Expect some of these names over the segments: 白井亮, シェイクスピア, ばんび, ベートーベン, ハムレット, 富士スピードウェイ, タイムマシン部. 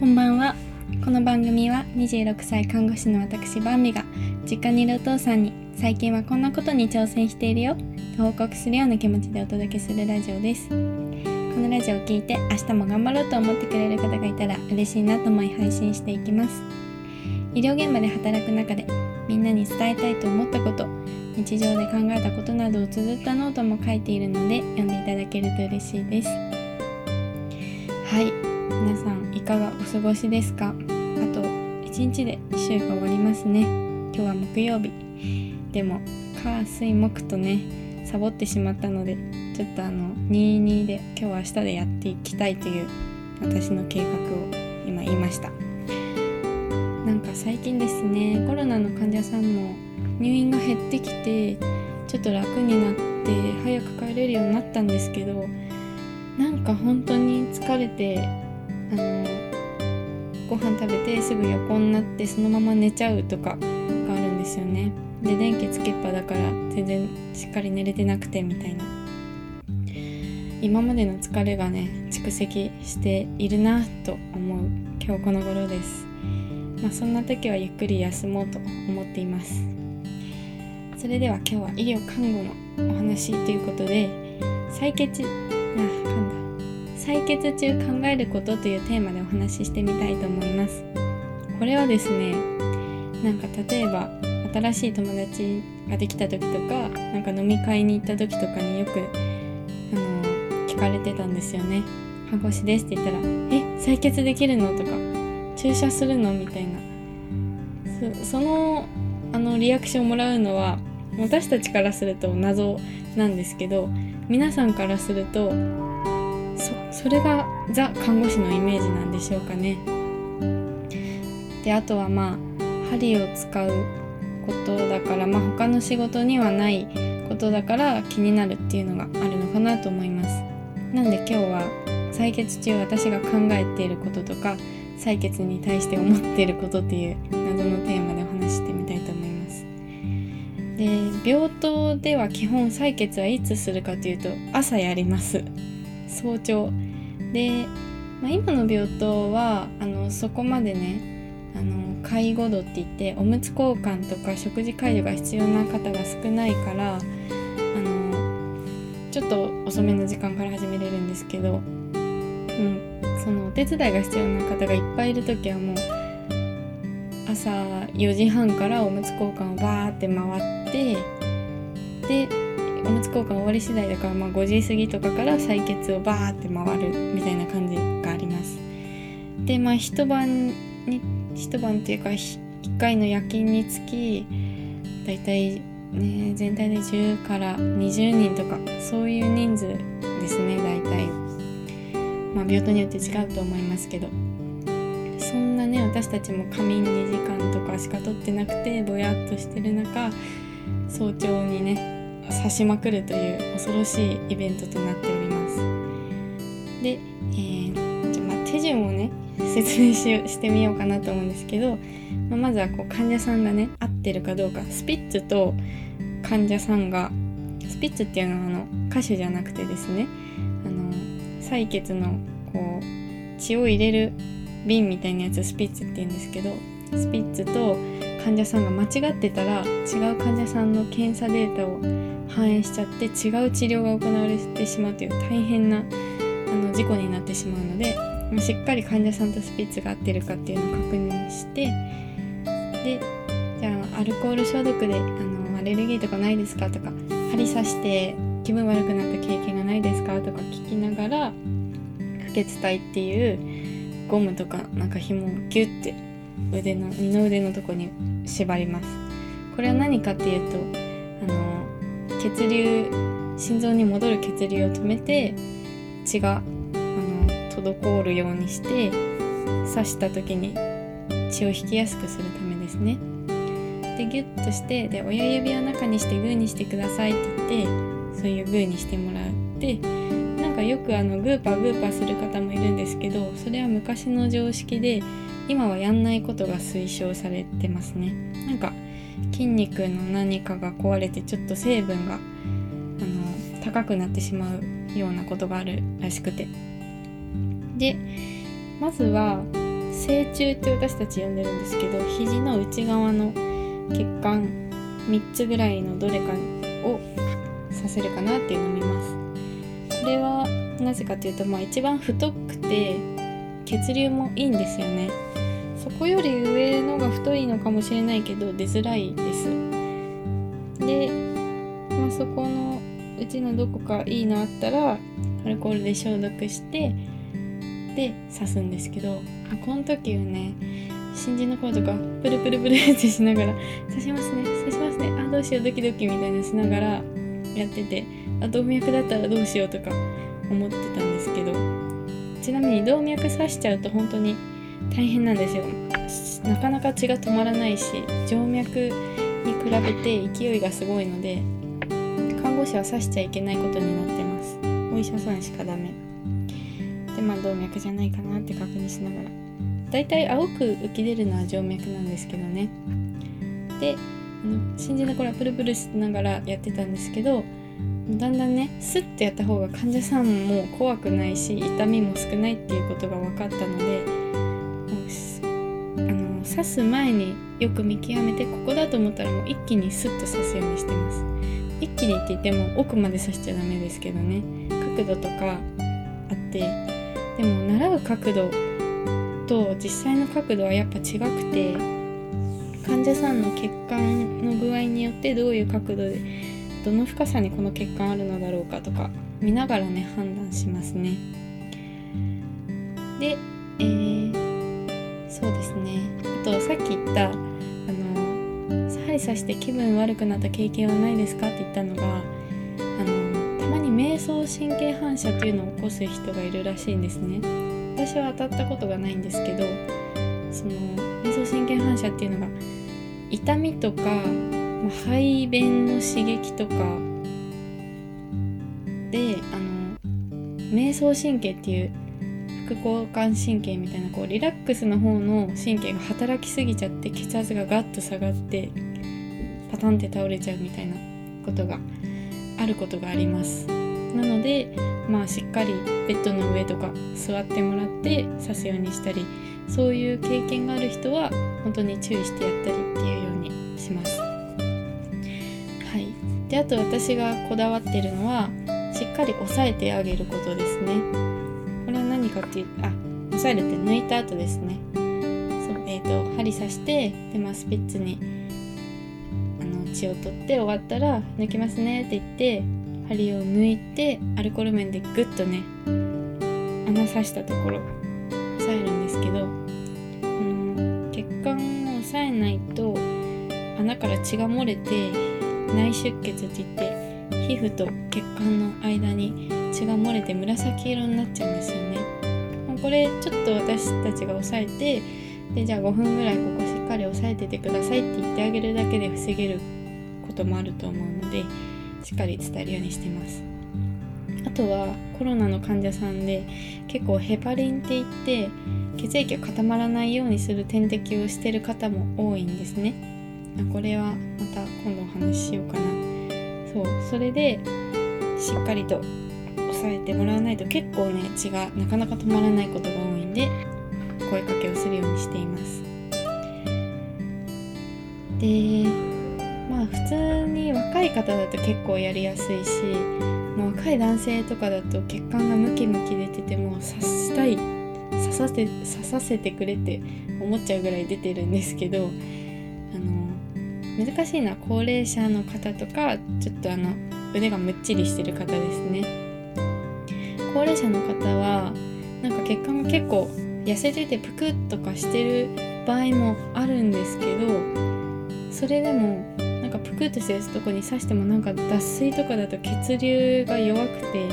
こんばんは。この番組は26歳看護師の私バンビが実家にいるお父さんに最近はこんなことに挑戦しているよと報告するような気持ちでお届けするラジオです。このラジオを聞いて明日も頑張ろうと思ってくれる方がいたら嬉しいなと思い配信していきます。医療現場で働く中でみんなに伝えたいと思ったこと、日常で考えたことなどを綴ったノートも書いているので読んでいただけると嬉しいです。はい、皆さんいかがお過ごしですか？あと1日で週が終わりますね。今日は木曜日でも火水木とねサボってしまったのでちょっと22で今日は明日でやっていきたいという私の計画を今言いました。なんか最近ですねコロナの患者さんも入院が減ってきてちょっと楽になって早く帰れるようになったんですけど、なんか本当に疲れてご飯食べてすぐ横になってそのまま寝ちゃうとかがあるんですよね。で電気つけっぱだから全然しっかり寝れてなくてみたいな、今までの疲れがね蓄積しているなと思う今日この頃です。まあ、そんな時はゆっくり休もうと思っています。それでは今日は医療看護のお話ということで採血中考えることというテーマでお話ししてみたいと思います。これはですね、なんか例えば新しい友達ができた時とか、なんか飲み会に行った時とかによく聞かれてたんですよね。看護師ですって言ったら、採血できるのとか注射するのみたいな、そのリアクションをもらうのは私たちからすると謎なんですけど、皆さんからするとそれがザ看護師のイメージなんでしょうかね。であとは針を使うことだから、他の仕事にはないことだから気になるっていうのがあるのかなと思います。なんで今日は採血中私が考えていることとか採血に対して思っていることっていう謎のテーマでお話してみたいと思います。で病棟では基本採血はいつするかというと朝やります。早朝で、今の病棟はそこまでね介護度って言っておむつ交換とか食事介助が必要な方が少ないからちょっと遅めの時間から始めれるんですけど、そのお手伝いが必要な方がいっぱいいるときはもう朝4時半からおむつ交換をバーって回って、でおむつ交換終わり次第だから5時過ぎとかから採血をバーって回るみたいな感じがあります。で一晩っていうか1回の夜勤につきだいたいね全体で10から20人とかそういう人数ですね。だいたい病棟によって違うと思いますけど、そんなね私たちも仮眠2時間とかしか取ってなくてぼやっとしてる中早朝にね刺しまくるという恐ろしいイベントとなっております。で、手順をね説明してみようかなと思うんですけど、まずは患者さんがね合ってるかどうか、スピッツと患者さんが、スピッツっていうのは歌手じゃなくてですね採血の血を入れる瓶みたいなやつスピッツって言うんですけど、スピッツと患者さんが間違ってたら違う患者さんの検査データを反映しちゃって違う治療が行われてしまうという大変な事故になってしまうので、しっかり患者さんとスピッツが合ってるかっていうのを確認して、でじゃあアルコール消毒でアレルギーとかないですかとか、針刺して気分悪くなった経験がないですかとか聞きながら、不潔体っていうゴムとかなんか紐をギュッて二の腕のとこに縛ります。これは何かっていうと血流、心臓に戻る血流を止めて血が滞るようにして刺した時に血を引きやすくするためですね。でギュッとして、で親指を中にしてグーにしてくださいって言ってそういうグーにしてもらって、なんかよくグーパーする方もいるんですけど、それは昔の常識で今はやんないことが推奨されてますね。なんか筋肉の何かが壊れてちょっと成分が高くなってしまうようなことがあるらしくて、でまずは正中って私たち呼んでるんですけど、肘の内側の血管3つぐらいのどれかをさせるかなっていうのを見ます。これはなぜかというと、一番太くて血流もいいんですよね。そこより上のが太いのかもしれないけど出づらいです。で、そこのうちのどこかいいのあったらアルコールで消毒してで刺すんですけど、この時はね、新人の子とかプルプルプルってしながら刺しますね刺しますね、あどうしようドキドキみたいなしながらやってて、あ動脈だったらどうしようとか思ってたんですけど、ちなみに動脈刺しちゃうと本当に大変なんですよ。なかなか血が止まらないし、静脈に比べて勢いがすごいので看護師は刺しちゃいけないことになってます。お医者さんしかダメで、動脈じゃないかなって確認しながら、だいたい青く浮き出るのは静脈なんですけどね。で、新人の頃はプルプルしながらやってたんですけど、だんだんねスッてやった方が患者さんも怖くないし痛みも少ないっていうことが分かったので、刺す前によく見極めて、ここだと思ったらもう一気にスッと刺すようにしてます。一気にって言っても奥まで刺しちゃダメですけどね、角度とかあって、でも習う角度と実際の角度はやっぱ違くて、患者さんの血管の具合によってどういう角度でどの深さにこの血管あるのだろうかとか見ながらね判断しますね。で、そうですね、あとさっき言った針刺して気分悪くなった経験はないですかって言ったのが、たまに迷走神経反射というのを起こす人がいるらしいんですね。私は当たったことがないんですけど、その迷走神経反射っていうのが痛みとか排便の刺激とかで、迷走神経っていう副交感神経みたいなこうリラックスの方の神経が働きすぎちゃって血圧がガッと下がってパタンって倒れちゃうみたいなことがあることがあります。なので、しっかりベッドの上とか座ってもらって刺すようにしたり、そういう経験がある人は本当に注意してやったりっていうようにします。はい。で、あと私がこだわってるのはしっかり押さえてあげることですね。押さえるって抜いた後ですね。針刺してで、スピッツに血を取って終わったら抜きますねって言って針を抜いてアルコール面でグッとね穴刺したところ押さえるんですけど、血管を押さえないと穴から血が漏れて内出血って言って皮膚と血管の間に血が漏れて紫色になっちゃうんですよね。これちょっと私たちが押さえてで、じゃあ5分ぐらいここしっかり押さえててくださいって言ってあげるだけで防げることもあると思うので、しっかり伝えるようにしてます。あとはコロナの患者さんで結構ヘパリンって言って血液が固まらないようにする点滴をしてる方も多いんですね。これはまた今度お話ししようかな。それでしっかりと押さえてもらわないと結構ね血がなかなか止まらないことが多いんで、声かけをするようにしています。で、普通に若い方だと結構やりやすいし、若い男性とかだと血管がムキムキ出てても刺したい刺させてくれって思っちゃうぐらい出てるんですけど、難しいのは高齢者の方とかちょっと腕がむっちりしてる方ですね。高齢者の方は血管が結構痩せててぷくっとかしてる場合もあるんですけど、それでもぷくっとしてるとこに刺しても脱水とかだと血流が弱くて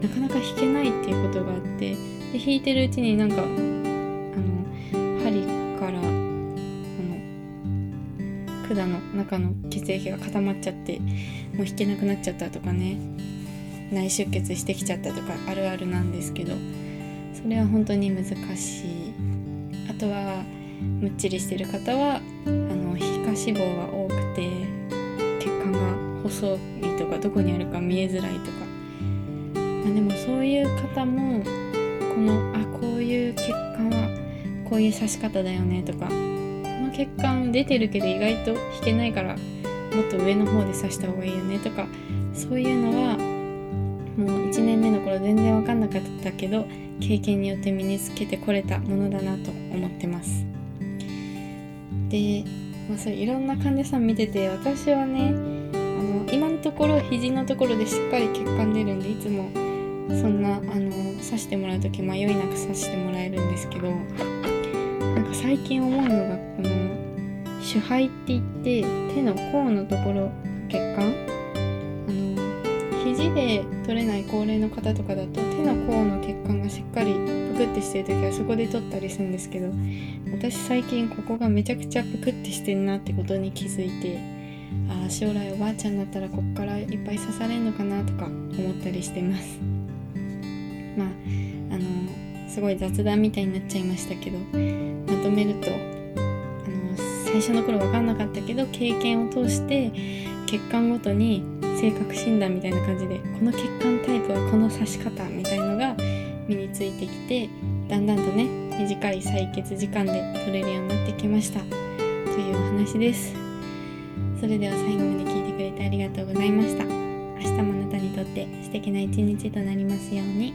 なかなか引けないっていうことがあって、で引いてるうちに針から管の中の血液が固まっちゃってもう引けなくなっちゃったとかね、内出血してきちゃったとかあるあるなんですけど、それは本当に難しい。あとはむっちりしてる方は皮下脂肪が多くて血管が細いとかどこにあるか見えづらいとか、でもそういう方もこういう血管はこういう刺し方だよねとか、この血管出てるけど意外と引けないからもっと上の方で刺した方がいいよねとか、そういうのはもう1年目の頃全然分かんなかったけど、経験によって身につけてこれたものだなと思ってます。で、そういろんな患者さん見てて、私はね今のところ肘のところでしっかり血管出るんで、いつもそんな刺してもらうとき迷いなく刺してもらえるんですけど、なんか最近思うのが手背って言って手の甲のところ血管、肘で取れない高齢の方とかだと手の甲の血管がしっかりぷくってしてるときはそこで取ったりするんですけど、私最近ここがめちゃくちゃぷくってしてるなってことに気づいて、あ、将来おばあちゃんになったらこっからいっぱい刺されるのかなとか思ったりしてます。すごい雑談みたいになっちゃいましたけど、まとめると最初の頃分かんなかったけど、経験を通して血管ごとに性格診断みたいな感じで、この血管タイプはこの刺し方みたいのが身についてきて、だんだんとね短い採血時間で取れるようになってきましたというお話です。それでは最後まで聞いてくれてありがとうございました。明日もあなたにとって素敵な一日となりますように。